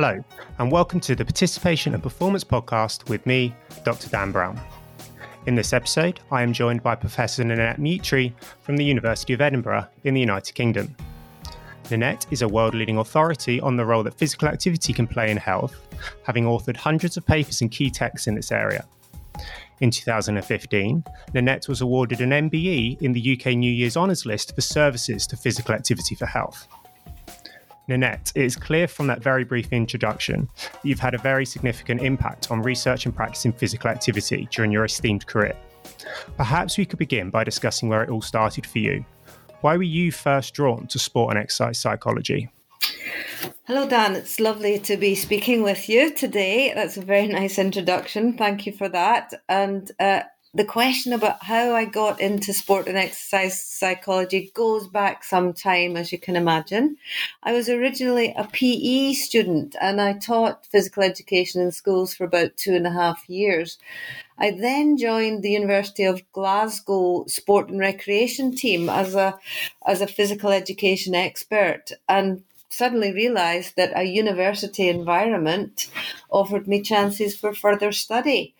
Hello, and welcome to the Participation and Performance Podcast with me, Dr. Dan Brown. In this episode, I am joined by Professor Nanette Mutrie from the University of Edinburgh in the United Kingdom. Nanette is a world-leading authority on the role that physical activity can play in health, having authored hundreds of papers and key texts in this area. In 2015, Nanette was awarded an MBE in the UK New Year's Honours List for services to physical activity for health. Nanette, it is clear from that very brief introduction that you've had a very significant impact on research and practice in physical activity during your esteemed career. Perhaps we could begin by discussing where it all started for you. Why were you first drawn to sport and exercise psychology? Hello, Dan. It's lovely to be speaking with you today. That's a very nice introduction. Thank you for that. And the question about how I got into sport and exercise psychology goes back some time, as you can imagine. I was originally a PE student and I taught physical education in schools for about 2.5 years. I then joined the University of Glasgow sport and recreation team as a physical education expert, and suddenly realised that a university environment offered me chances for further study.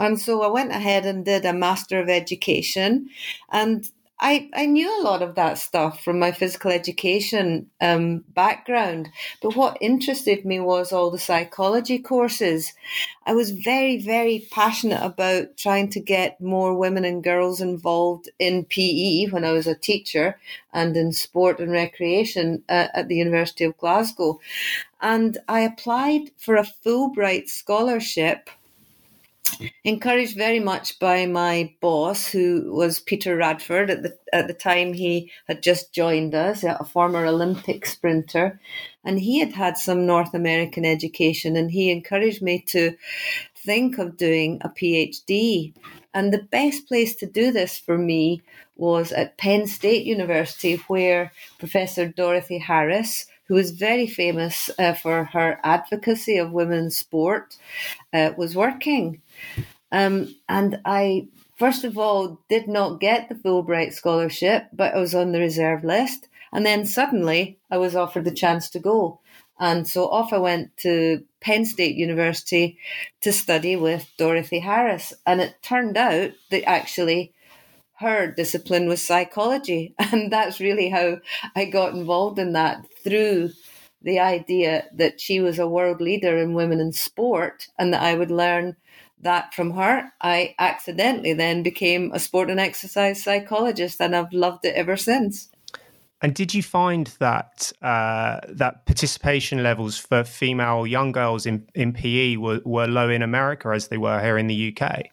And so I went ahead and did a Master of Education, and I knew a lot of that stuff from my physical education background, but what interested me was all the psychology courses. I was very, very passionate about trying to get more women and girls involved in PE when I was a teacher and in sport and recreation at the University of Glasgow. And I applied for a Fulbright scholarship, encouraged very much by my boss, who was Peter Radford. At the time, he had just joined us, a former Olympic sprinter, and he had some North American education, and he encouraged me to think of doing a PhD. And the best place to do this for me was at Penn State University, where Professor Dorothy Harris, who was very famous for her advocacy of women's sport, was working. And I, first of all, did not get the Fulbright scholarship, but I was on the reserve list. And then suddenly I was offered the chance to go. And so off I went to Penn State University to study with Dorothy Harris. And it turned out that actually her discipline was psychology. And that's really how I got involved in that, through the idea that she was a world leader in women in sport and that I would learn that from her. I accidentally then became a sport and exercise psychologist, and I've loved it ever since. And did you find that that participation levels for female young girls in PE were low in America as they were here in the UK?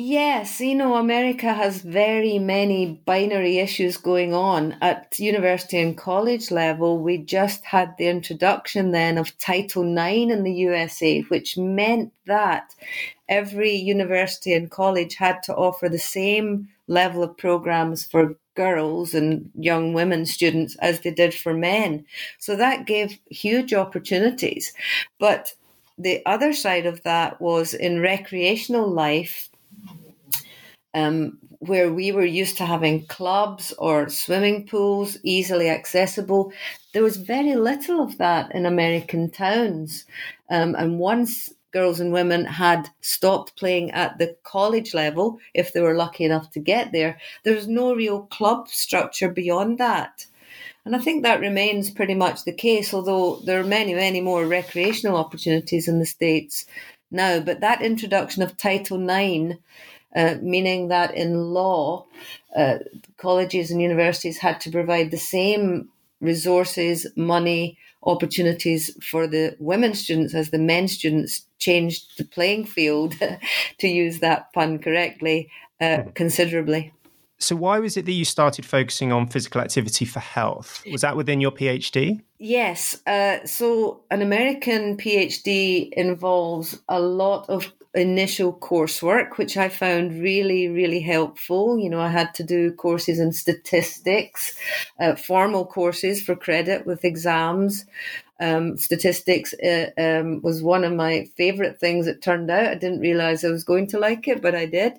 Yes, you know, America has very many binary issues going on. At university and college level, we just had the introduction then of Title IX in the USA, which meant that every university and college had to offer the same level of programs for girls and young women students as they did for men. So that gave huge opportunities. But the other side of that was in recreational life, where we were used to having clubs or swimming pools easily accessible. There was very little of that in American towns. And once girls and women had stopped playing at the college level, if they were lucky enough to get there, there was no real club structure beyond that. And I think that remains pretty much the case, although there are many, many more recreational opportunities in the States now. But that introduction of Title IX, meaning that in law, colleges and universities had to provide the same resources, money, opportunities for the women students as the men students, changed the playing field, to use that pun correctly, considerably. So why was it that you started focusing on physical activity for health? Was that within your PhD? Yes. So an American PhD involves a lot of initial coursework, which I found really, really helpful. You know, I had to do courses in statistics, formal courses for credit with exams. Statistics was one of my favourite things, it turned out. I didn't realise I was going to like it, but I did.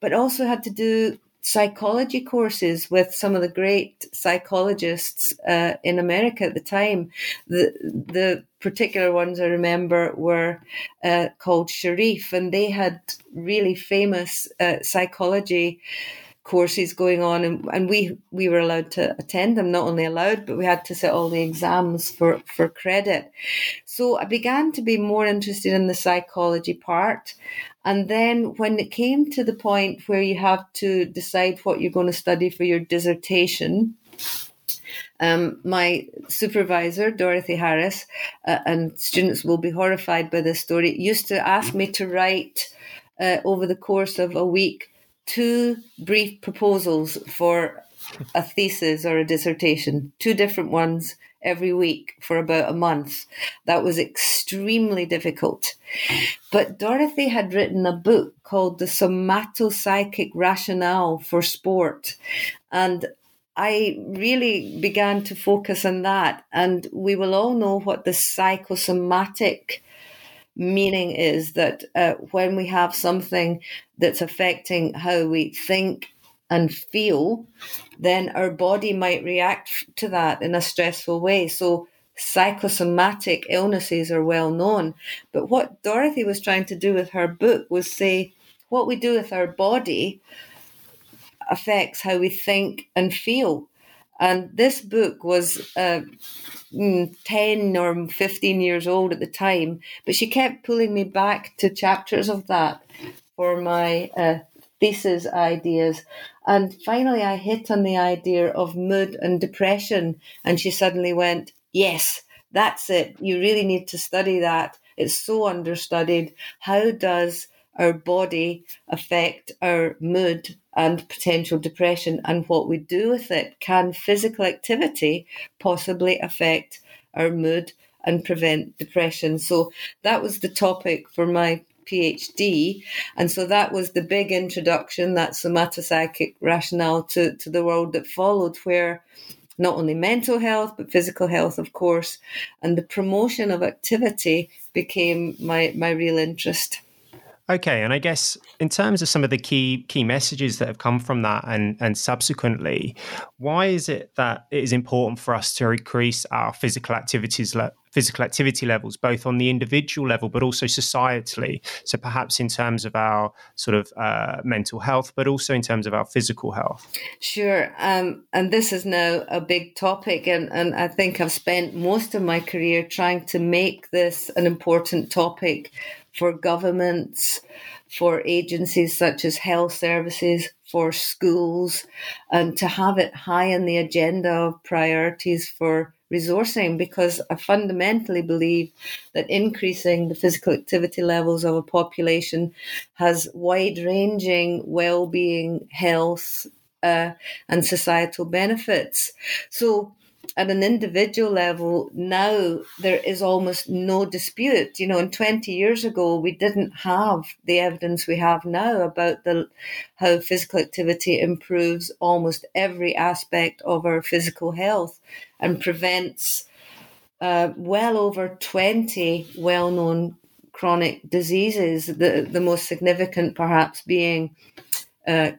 But also had to do psychology courses with some of the great psychologists in America at the time. The particular ones I remember were called Sharif, and they had really famous psychology courses going on, and we were allowed to attend them, not only allowed, but we had to sit all the exams for credit. So I began to be more interested in the psychology part. And then when it came to the point where you have to decide what you're going to study for your dissertation, my supervisor, Dorothy Harris, and students will be horrified by this story, used to ask me to write over the course of a week 2 brief proposals for a thesis or a dissertation, 2 different ones every week for about a month. That was extremely difficult. But Dorothy had written a book called The Somatopsychic Rationale for Sport, and I really began to focus on that. And we will all know what the psychosomatic meaning is, that when we have something that's affecting how we think and feel, then our body might react to that in a stressful way. So psychosomatic illnesses are well known. But what Dorothy was trying to do with her book was say what we do with our body affects how we think and feel. And this book was 10 or 15 years old at the time, but she kept pulling me back to chapters of that for my thesis ideas. And finally, I hit on the idea of mood and depression. And she suddenly went, yes, that's it. You really need to study that. It's so understudied. How does our body affect our mood and potential depression, and what we do with it? Can physical activity possibly affect our mood and prevent depression? So that was the topic for my PhD. And so that was the big introduction, that somatopsychic rationale, to the world that followed, where not only mental health, but physical health, of course, and the promotion of activity became my real interest. Okay, and I guess in terms of some of the key messages that have come from that and subsequently, why is it that it is important for us to increase our physical activity levels, both on the individual level, but also societally? So perhaps in terms of our sort of mental health, but also in terms of our physical health. Sure. And this is now a big topic. And I think I've spent most of my career trying to make this an important topic for governments, for agencies such as health services, for schools, and to have it high on the agenda of priorities for resourcing, because I fundamentally believe that increasing the physical activity levels of a population has wide-ranging well-being, health, and societal benefits. So at an individual level, now there is almost no dispute. You know, and 20 years ago, we didn't have the evidence we have now about how physical activity improves almost every aspect of our physical health and prevents well over 20 well-known chronic diseases, the most significant perhaps being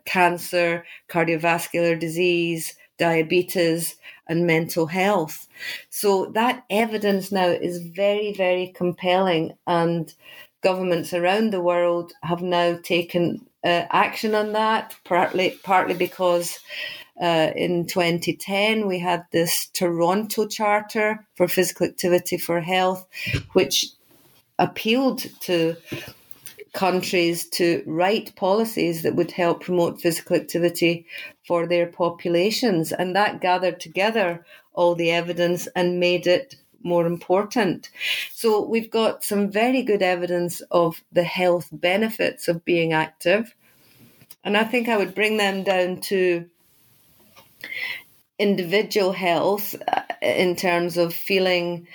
cancer, cardiovascular disease, diabetes, and mental health. So that evidence now is very, very compelling, and governments around the world have now taken action on that, partly because in 2010 we had this Toronto Charter for Physical Activity for Health, which appealed to countries to write policies that would help promote physical activity for their populations. And that gathered together all the evidence and made it more important. So we've got some very good evidence of the health benefits of being active. And I think I would bring them down to individual health in terms of feeling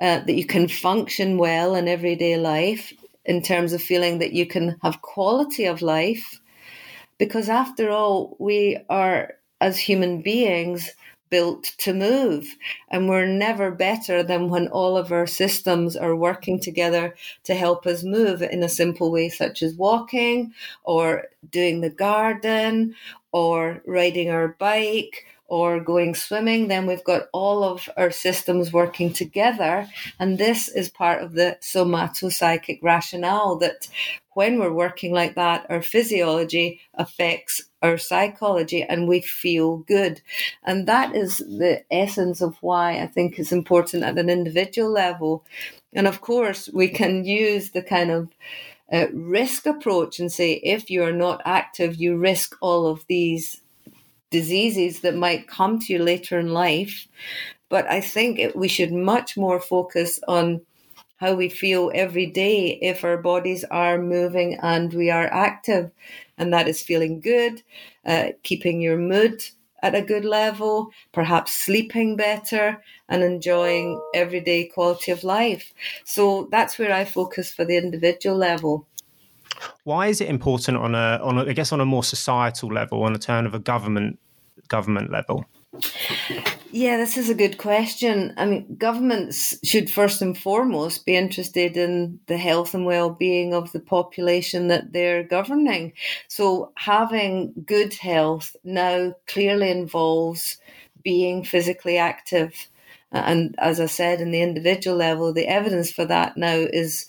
that you can function well in everyday life, in terms of feeling that you can have quality of life, because after all, we are, as human beings, built to move. And we're never better than when all of our systems are working together to help us move in a simple way, such as walking or doing the garden or riding our bike or going swimming. Then we've got all of our systems working together. And this is part of the somatopsychic rationale that when we're working like that, our physiology affects our psychology and we feel good. And that is the essence of why I think it's important at an individual level. And of course, we can use the kind of risk approach and say, if you are not active, you risk all of these diseases that might come to you later in life. But I think we should much more focus on how we feel every day if our bodies are moving and we are active. And that is feeling good, keeping your mood at a good level, perhaps sleeping better and enjoying everyday quality of life. So that's where I focus for the individual level. Why is it important on a, I guess, on a more societal level, on a turn of a government level? Yeah, this is a good question. I mean, governments should first and foremost be interested in the health and well-being of the population that they're governing. So having good health now clearly involves being physically active. And as I said, in the individual level, the evidence for that now is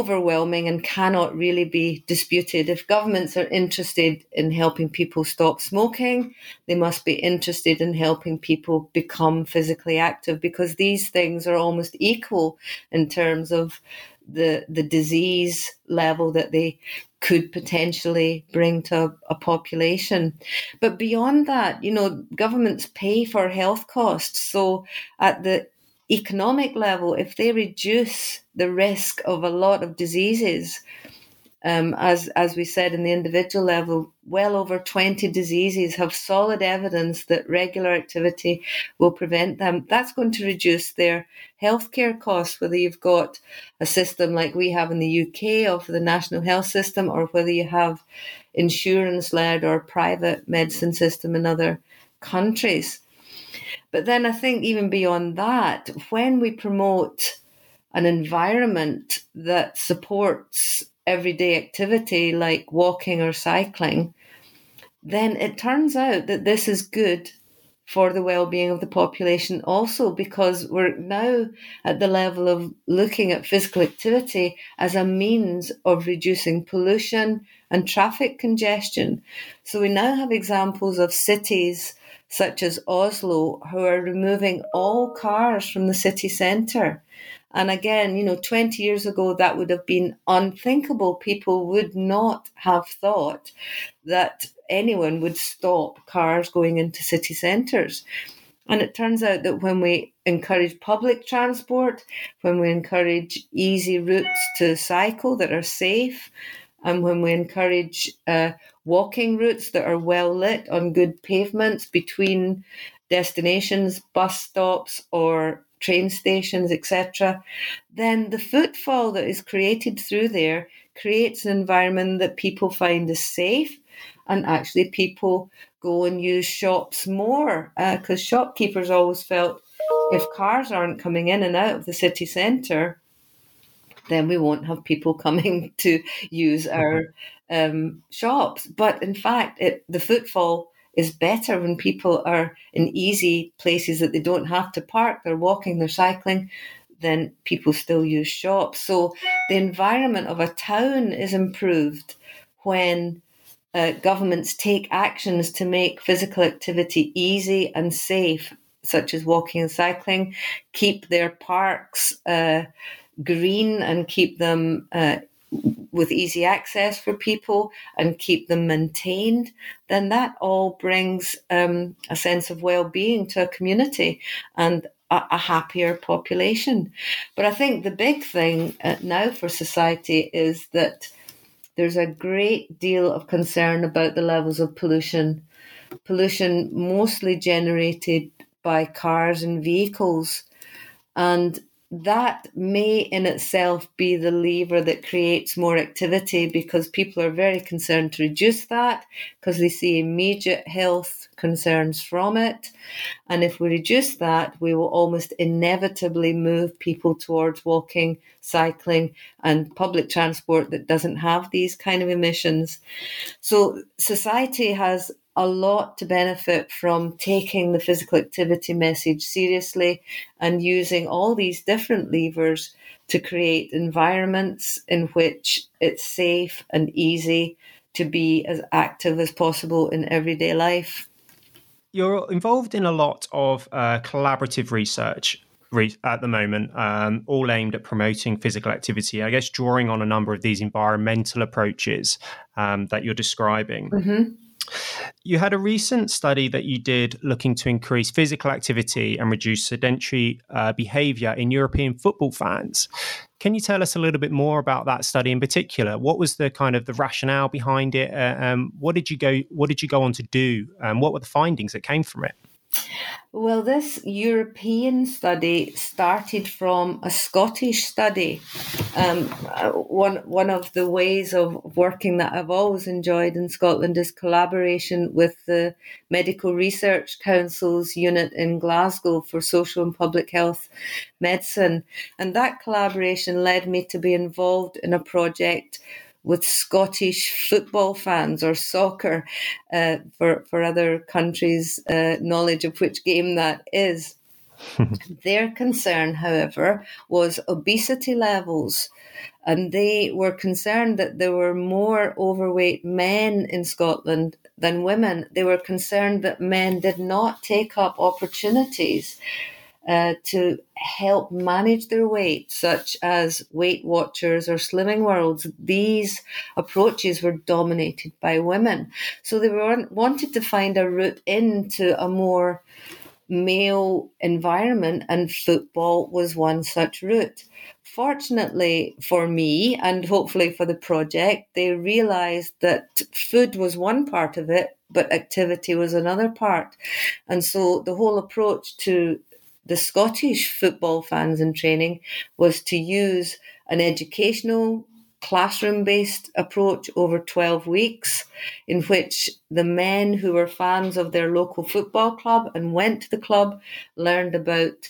overwhelming and cannot really be disputed. If governments are interested in helping people stop smoking, they must be interested in helping people become physically active, because these things are almost equal in terms of the disease level that they could potentially bring to a population. But beyond that, you know, governments pay for health costs. So at the economic level, if they reduce the risk of a lot of diseases, as we said, in the individual level, well over 20 diseases have solid evidence that regular activity will prevent them. That's going to reduce their healthcare costs, whether you've got a system like we have in the UK of the national health system, or whether you have insurance-led or private medicine system in other countries. But then I think even beyond that, when we promote an environment that supports everyday activity like walking or cycling, then it turns out that this is good for the well-being of the population also, because we're now at the level of looking at physical activity as a means of reducing pollution and traffic congestion. So we now have examples of cities such as Oslo, who are removing all cars from the city centre. And again, you know, 20 years ago, that would have been unthinkable. People would not have thought that anyone would stop cars going into city centres. And it turns out that when we encourage public transport, when we encourage easy routes to cycle that are safe, and when we encourage walking routes that are well lit on good pavements between destinations, bus stops or train stations, etc., then the footfall that is created through there creates an environment that people find is safe. And actually people go and use shops more, because shopkeepers always felt if cars aren't coming in and out of the city centre, then we won't have people coming to use our shops. But in fact, the footfall is better when people are in easy places that they don't have to park, they're walking, they're cycling, then people still use shops. So the environment of a town is improved when governments take actions to make physical activity easy and safe, such as walking and cycling, keep their parks green and keep them with easy access for people and keep them maintained, then that all brings a sense of well-being to a community and a happier population. But I think the big thing now for society is that there's a great deal of concern about the levels of pollution. Pollution mostly generated by cars and vehicles. And that may in itself be the lever that creates more activity, because people are very concerned to reduce that because they see immediate health concerns from it. And if we reduce that, we will almost inevitably move people towards walking, cycling, and public transport that doesn't have these kind of emissions. So society has a lot to benefit from taking the physical activity message seriously and using all these different levers to create environments in which it's safe and easy to be as active as possible in everyday life. You're involved in a lot of collaborative research at the moment, all aimed at promoting physical activity, I guess drawing on a number of these environmental approaches that you're describing. Mm-hmm. You had a recent study that you did looking to increase physical activity and reduce sedentary behaviour in European football fans. Can you tell us a little bit more about that study in particular? What was the kind of the rationale behind it? What did you go on to do? What were the findings that came from it? Well, this European study started from a Scottish study. One of the ways of working that I've always enjoyed in Scotland is collaboration with the Medical Research Council's unit in Glasgow for social and public health medicine. And that collaboration led me to be involved in a project with Scottish football fans, or soccer, for other countries' knowledge of which game that is. Their concern, however, was obesity levels, and they were concerned that there were more overweight men in Scotland than women. They were concerned that men did not take up opportunities to help manage their weight, such as Weight Watchers or Slimming Worlds. These approaches were dominated by women. So they wanted to find a route into a more male environment, and football was one such route. Fortunately for me, and hopefully for the project, they realised that food was one part of it, but activity was another part. And so the whole approach to the Scottish football fans in training was to use an educational classroom-based approach over 12 weeks, in which the men who were fans of their local football club and went to the club learned about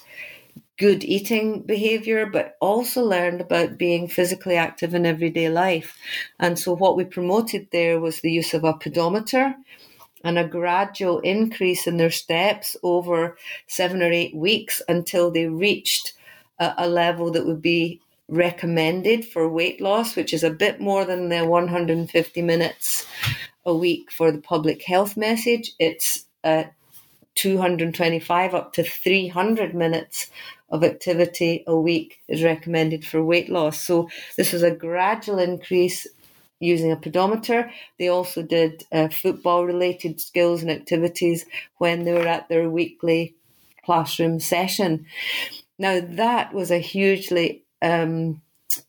good eating behaviour, but also learned about being physically active in everyday life. And so what we promoted there was the use of a pedometer and a gradual increase in their steps over 7 or 8 weeks until they reached a level that would be recommended for weight loss, which is a bit more than the 150 minutes a week for the public health message. It's 225 up to 300 minutes of activity a week is recommended for weight loss. So this is a gradual increase using a pedometer. They also did football-related skills and activities when they were at their weekly classroom session. Now, that was a hugely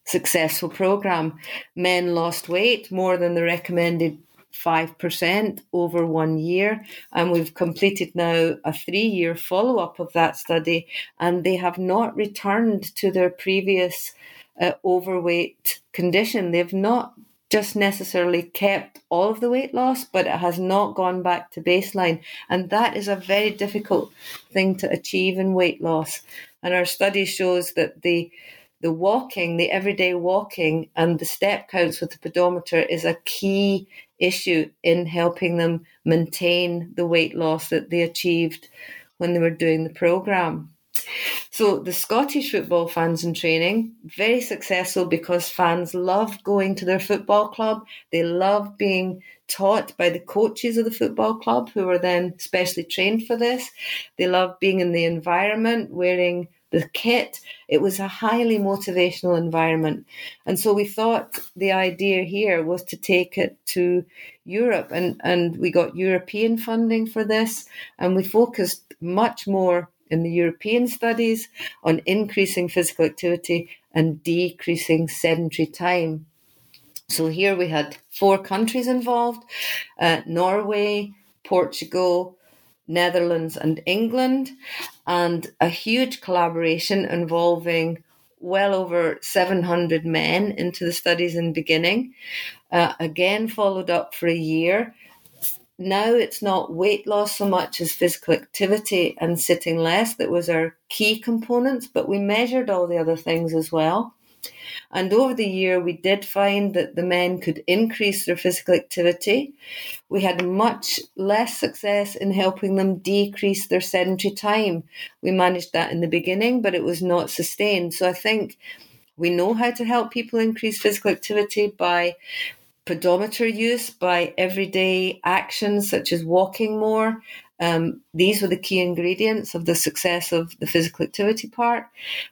successful program. Men lost weight more than the recommended 5% over 1 year, and we've completed now a 3-year follow-up of that study, and they have not returned to their previous overweight condition. They've not just necessarily kept all of the weight loss, but it has not gone back to baseline. And that is a very difficult thing to achieve in weight loss. And our study shows that the walking, the everyday walking, and the step counts with the pedometer is a key issue in helping them maintain the weight loss that they achieved when they were doing the programme. So the Scottish football fans in training, very successful because fans love going to their football club. They love being taught by the coaches of the football club, who are then specially trained for this. They love being in the environment, wearing the kit. It was a highly motivational environment. And so we thought the idea here was to take it to Europe, and we got European funding for this, and we focused much more in the European studies on increasing physical activity and decreasing sedentary time. So here we had 4 countries involved, Norway, Portugal, Netherlands and England, and a huge collaboration involving well over 700 men into the studies in the beginning, again followed up for a year. Now it's not weight loss so much as physical activity and sitting less that was our key components, but we measured all the other things as well. And over the year, we did find that the men could increase their physical activity. We had much less success in helping them decrease their sedentary time. We managed that in the beginning, but it was not sustained. So I think we know how to help people increase physical activity by pedometer use, by everyday actions such as walking more. These were the key ingredients of the success of the physical activity part.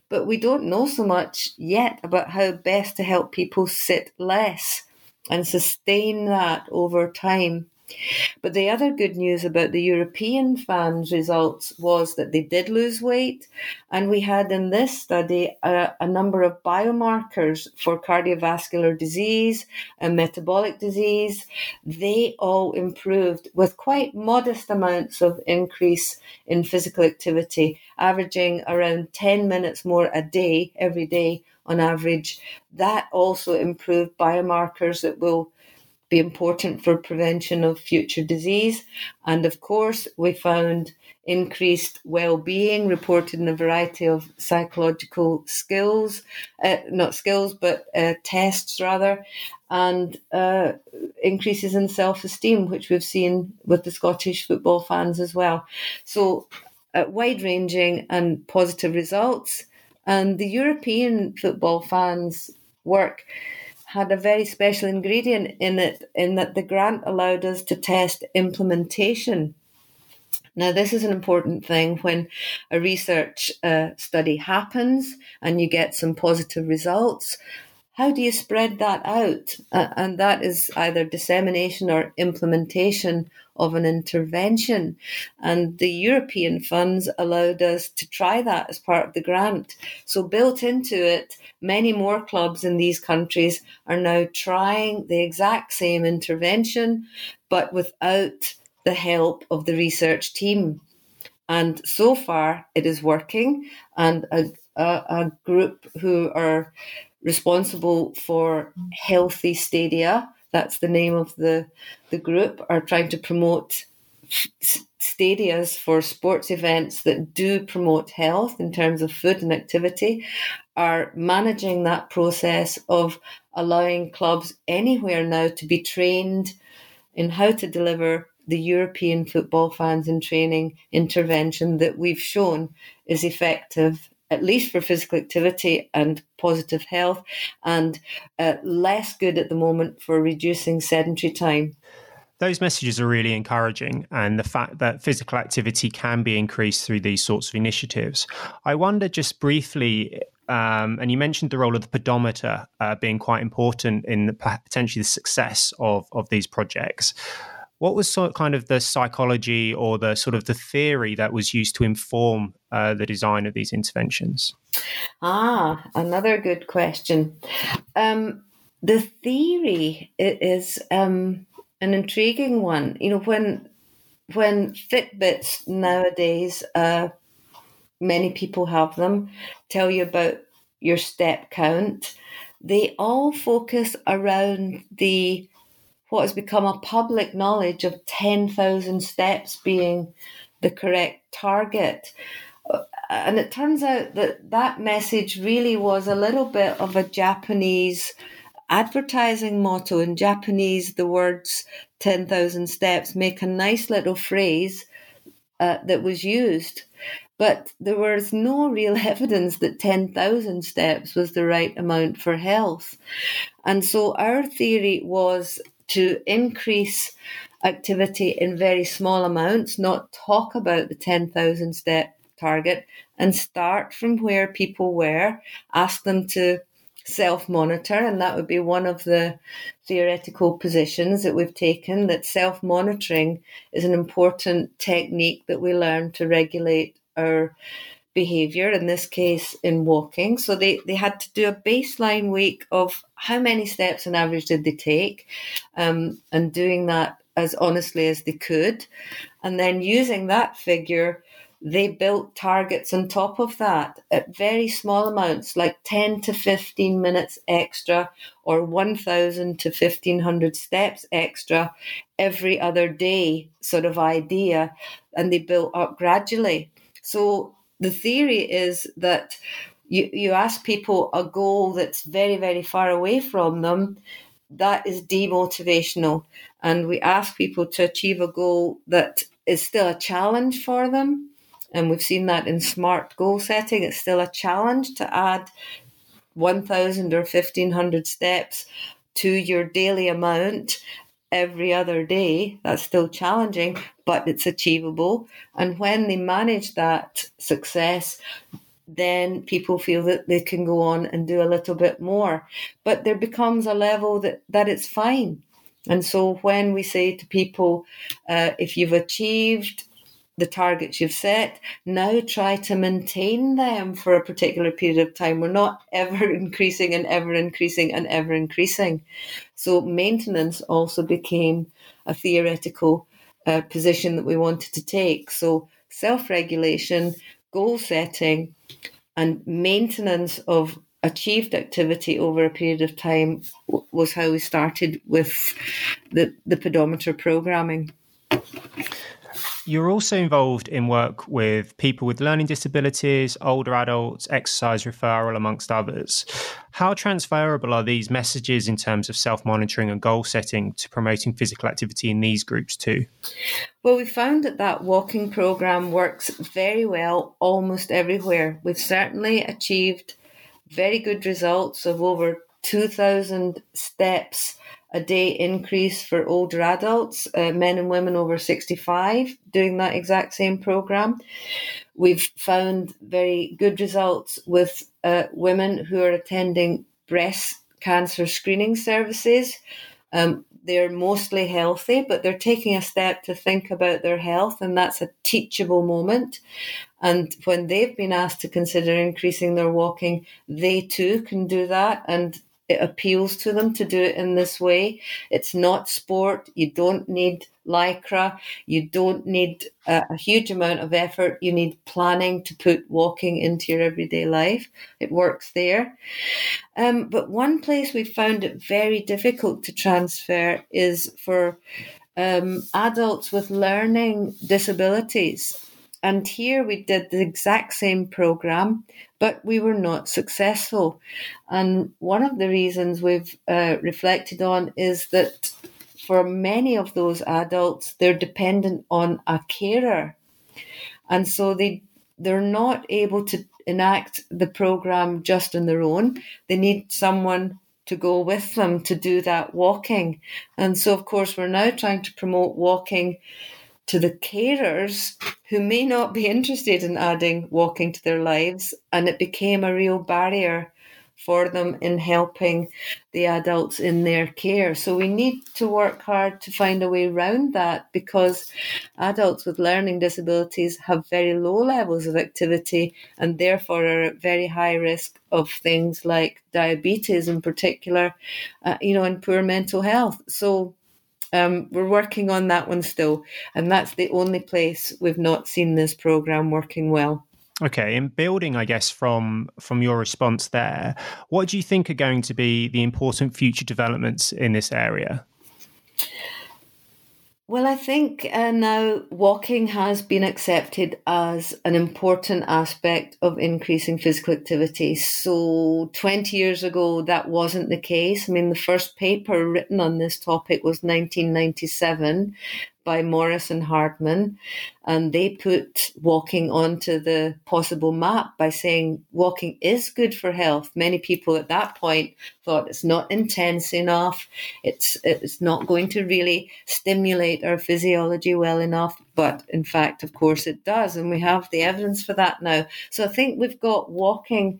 But we don't know so much yet about how best to help people sit less and sustain that over time. But the other good news about the European fans' results was that they did lose weight, and we had in this study a number of biomarkers for cardiovascular disease and metabolic disease. They all improved with quite modest amounts of increase in physical activity, averaging around 10 minutes more a day, every day on average. That also improved biomarkers that will be important for prevention of future disease. And of course, we found increased well-being reported in a variety of psychological skills, tests rather, and increases in self-esteem, which we've seen with the Scottish football fans as well. So wide-ranging and positive results. And the European football fans' work had a very special ingredient in it, in that the grant allowed us to test implementation. Now, this is an important thing. When a research study happens and you get some positive results, how do you spread that out? And that is either dissemination or implementation of an intervention. And the European funds allowed us to try that as part of the grant. So built into it, many more clubs in these countries are now trying the exact same intervention, but without the help of the research team. And so far, it is working. And a group who are responsible for Healthy Stadia, that's the name of the group, are trying to promote stadias for sports events that do promote health in terms of food and activity, are managing that process of allowing clubs anywhere now to be trained in how to deliver the European football fans in training intervention that we've shown is effective, at least for physical activity and positive health, and less good at the moment for reducing sedentary time. Those messages are really encouraging, and the fact that physical activity can be increased through these sorts of initiatives. I wonder just briefly, and you mentioned the role of the pedometer being quite important in potentially the success of these projects. What was kind of the psychology or the sort of the theory that was used to inform the design of these interventions? Another good question. The theory is an intriguing one. You know, when Fitbits nowadays, many people have them, tell you about your step count, they all focus around the what has become a public knowledge of 10,000 steps being the correct target. And it turns out that message really was a little bit of a Japanese advertising motto. In Japanese, the words 10,000 steps make a nice little phrase that was used. But there was no real evidence that 10,000 steps was the right amount for health. And so our theory was to increase activity in very small amounts, not talk about the 10,000 step target, and start from where people were, ask them to self-monitor, and that would be one of the theoretical positions that we've taken, that self-monitoring is an important technique that we learn to regulate our behavior, in this case in walking. So they had to do a baseline week of how many steps on average did they take, and doing that as honestly as they could. And then using that figure, they built targets on top of that at very small amounts, like 10 to 15 minutes extra or 1,000 to 1,500 steps extra every other day sort of idea. And they built up gradually. So the theory is that you ask people a goal that's very, very far away from them, that is demotivational. And we ask people to achieve a goal that is still a challenge for them. And we've seen that in SMART goal setting. It's still a challenge to add 1,000 or 1,500 steps to your daily amount every other day. That's still challenging, but it's achievable. And when they manage that success, then people feel that they can go on and do a little bit more. But there becomes a level that it's fine. And so when we say to people, if you've achieved the targets you've set, now try to maintain them for a particular period of time. We're not ever increasing and ever increasing and ever increasing. So maintenance also became a theoretical position that we wanted to take. So self-regulation, goal setting, and maintenance of achieved activity over a period of time was how we started with the pedometer programming. You're also involved in work with people with learning disabilities, older adults, exercise referral, amongst others. How transferable are these messages in terms of self-monitoring and goal setting to promoting physical activity in these groups too? Well, we found that walking program works very well almost everywhere. We've certainly achieved very good results of over 2,000 steps a day increase for older adults, men and women over 65, doing that exact same program. We've found very good results with women who are attending breast cancer screening services. They're mostly healthy, but they're taking a step to think about their health, and that's a teachable moment. And when they've been asked to consider increasing their walking, they too can do that, and it appeals to them to do it in this way. It's not sport. You don't need Lycra. You don't need a huge amount of effort. You need planning to put walking into your everyday life. It works there. But one place we found it very difficult to transfer is for adults with learning disabilities. And here we did the exact same program, but we were not successful. And one of the reasons we've reflected on is that for many of those adults, they're dependent on a carer. And so they're not able to enact the program just on their own. They need someone to go with them to do that walking. And so, of course, we're now trying to promote walking to the carers who may not be interested in adding walking to their lives, and it became a real barrier for them in helping the adults in their care. So we need to work hard to find a way around that, because adults with learning disabilities have very low levels of activity and therefore are at very high risk of things like diabetes in particular, and poor mental health. So we're working on that one still, and that's the only place we've not seen this program working well. Okay, and building, I guess, from your response there, what do you think are going to be the important future developments in this area? Well, I think now walking has been accepted as an important aspect of increasing physical activity. So 20 years ago, that wasn't the case. I mean, the first paper written on this topic was 1997 by Morris and Hardman, and they put walking onto the possible map by saying walking is good for health. Many people at that point thought it's not intense enough, it's not going to really stimulate our physiology well enough, but in fact, of course, it does, and we have the evidence for that now. So I think we've got walking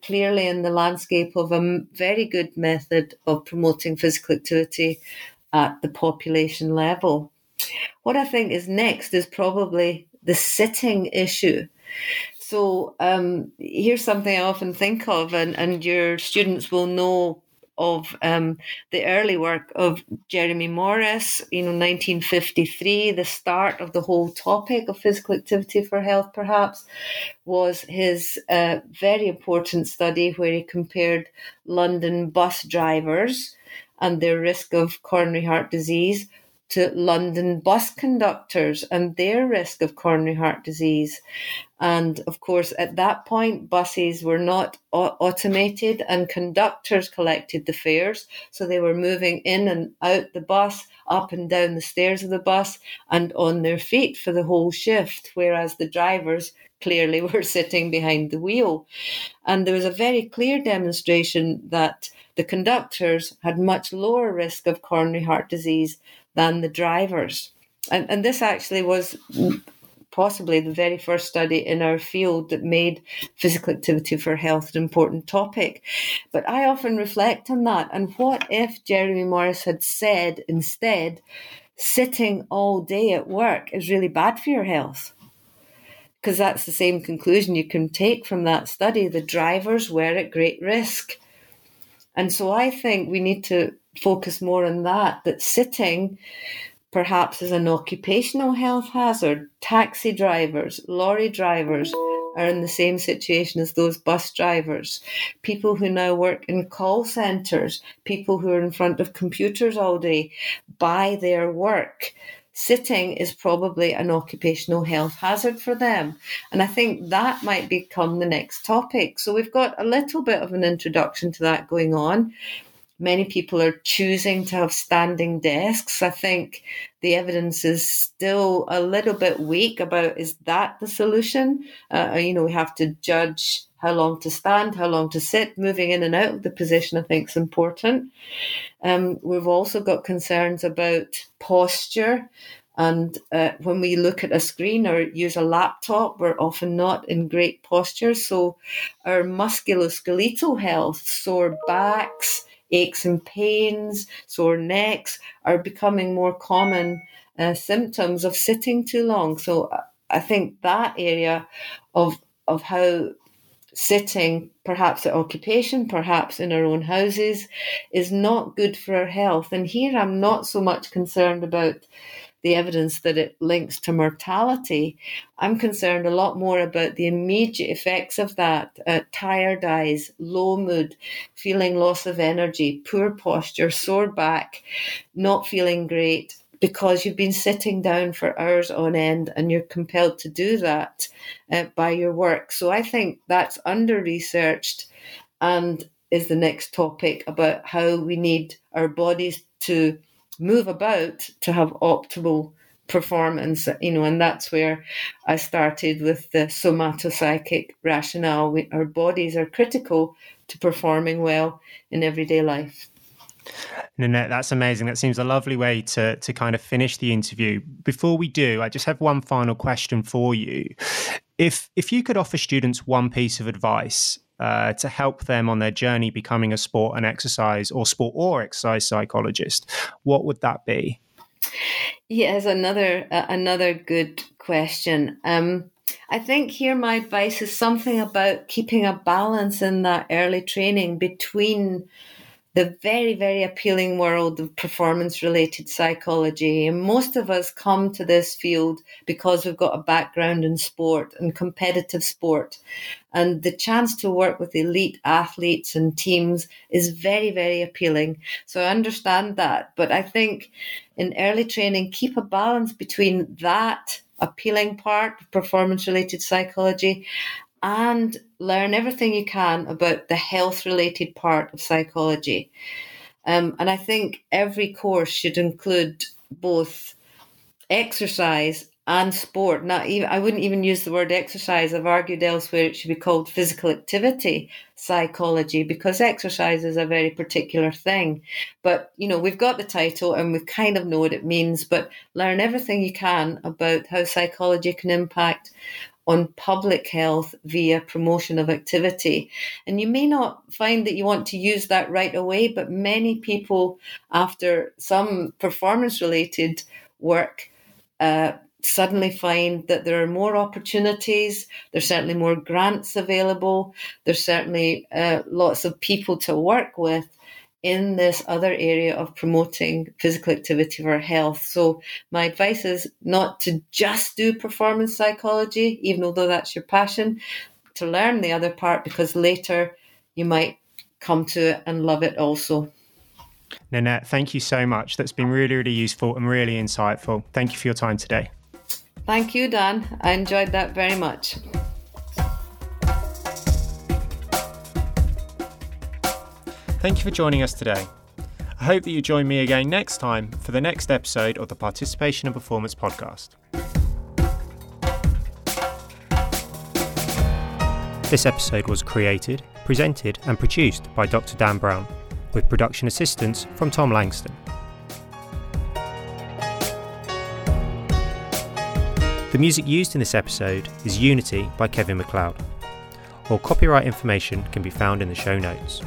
clearly in the landscape of a very good method of promoting physical activity at the population level. What I think is next is probably the sitting issue. So here's something I often think of, and your students will know of the early work of Jeremy Morris, 1953, the start of the whole topic of physical activity for health, perhaps, was his very important study where he compared London bus drivers and their risk of coronary heart disease to London bus conductors and their risk of coronary heart disease. And of course, at that point, buses were not automated and conductors collected the fares. So they were moving in and out the bus, up and down the stairs of the bus and on their feet for the whole shift, whereas the drivers clearly were sitting behind the wheel. And there was a very clear demonstration that the conductors had much lower risk of coronary heart disease than the drivers. And this actually was possibly the very first study in our field that made physical activity for health an important topic. But I often reflect on that. And what if Jeremy Morris had said instead, sitting all day at work is really bad for your health? Because that's the same conclusion you can take from that study. The drivers were at great risk. And so I think we need to focus more on that, that sitting perhaps is an occupational health hazard. Taxi drivers, lorry drivers are in the same situation as those bus drivers. People who now work in call centres, people who are in front of computers all day by their work. Sitting is probably an occupational health hazard for them. And I think that might become the next topic. So we've got a little bit of an introduction to that going on. Many people are choosing to have standing desks. I think the evidence is still a little bit weak about, is that the solution? We have to judge how long to stand, how long to sit. Moving in and out of the position, I think, is important. We've also got concerns about posture. And when we look at a screen or use a laptop, we're often not in great posture. So our musculoskeletal health, sore backs, aches and pains, sore necks are becoming more common symptoms of sitting too long. So I think that area of how sitting, perhaps at occupation, perhaps in our own houses, is not good for our health. And here I'm not so much concerned about the evidence that it links to mortality. I'm concerned a lot more about the immediate effects of that. Tired eyes, low mood, feeling loss of energy, poor posture, sore back, not feeling great because you've been sitting down for hours on end and you're compelled to do that by your work. So I think that's under-researched and is the next topic about how we need our bodies to move about to have optimal performance, and that's where I started with the somatopsychic rationale. Our bodies are critical to performing well in everyday life. Nanette, that's amazing. That seems a lovely way to kind of finish the interview. Before we do, I just have one final question for you. If you could offer students one piece of advice to help them on their journey becoming a sport or exercise psychologist, what would that be? Yes, another good question. I think here my advice is something about keeping a balance in that early training between the very, very appealing world of performance-related psychology. And most of us come to this field because we've got a background in sport and competitive sport. And the chance to work with elite athletes and teams is very, very appealing. So I understand that. But I think in early training, keep a balance between that appealing part of performance-related psychology and learn everything you can about the health-related part of psychology. And I think every course should include both exercise and sport. I wouldn't even use the word exercise. I've argued elsewhere it should be called physical activity psychology, because exercise is a very particular thing. But, we've got the title and we kind of know what it means, but learn everything you can about how psychology can impact on public health via promotion of activity. And you may not find that you want to use that right away, but many people, after some performance-related work, suddenly find that there are more opportunities, there's certainly more grants available, there's certainly lots of people to work with in this other area of promoting physical activity for health. So my advice is not to just do performance psychology, even although that's your passion, to learn the other part, because later you might come to it and love it also. Nanette, thank you so much. That's been really, really useful and really insightful. Thank you for your time today. Thank you, Dan. I enjoyed that very much. Thank you for joining us today. I hope that you join me again next time for the next episode of the Participation and Performance Podcast. This episode was created, presented and produced by Dr. Dan Brown, with production assistance from Tom Langston. The music used in this episode is Unity by Kevin MacLeod. All copyright information can be found in the show notes.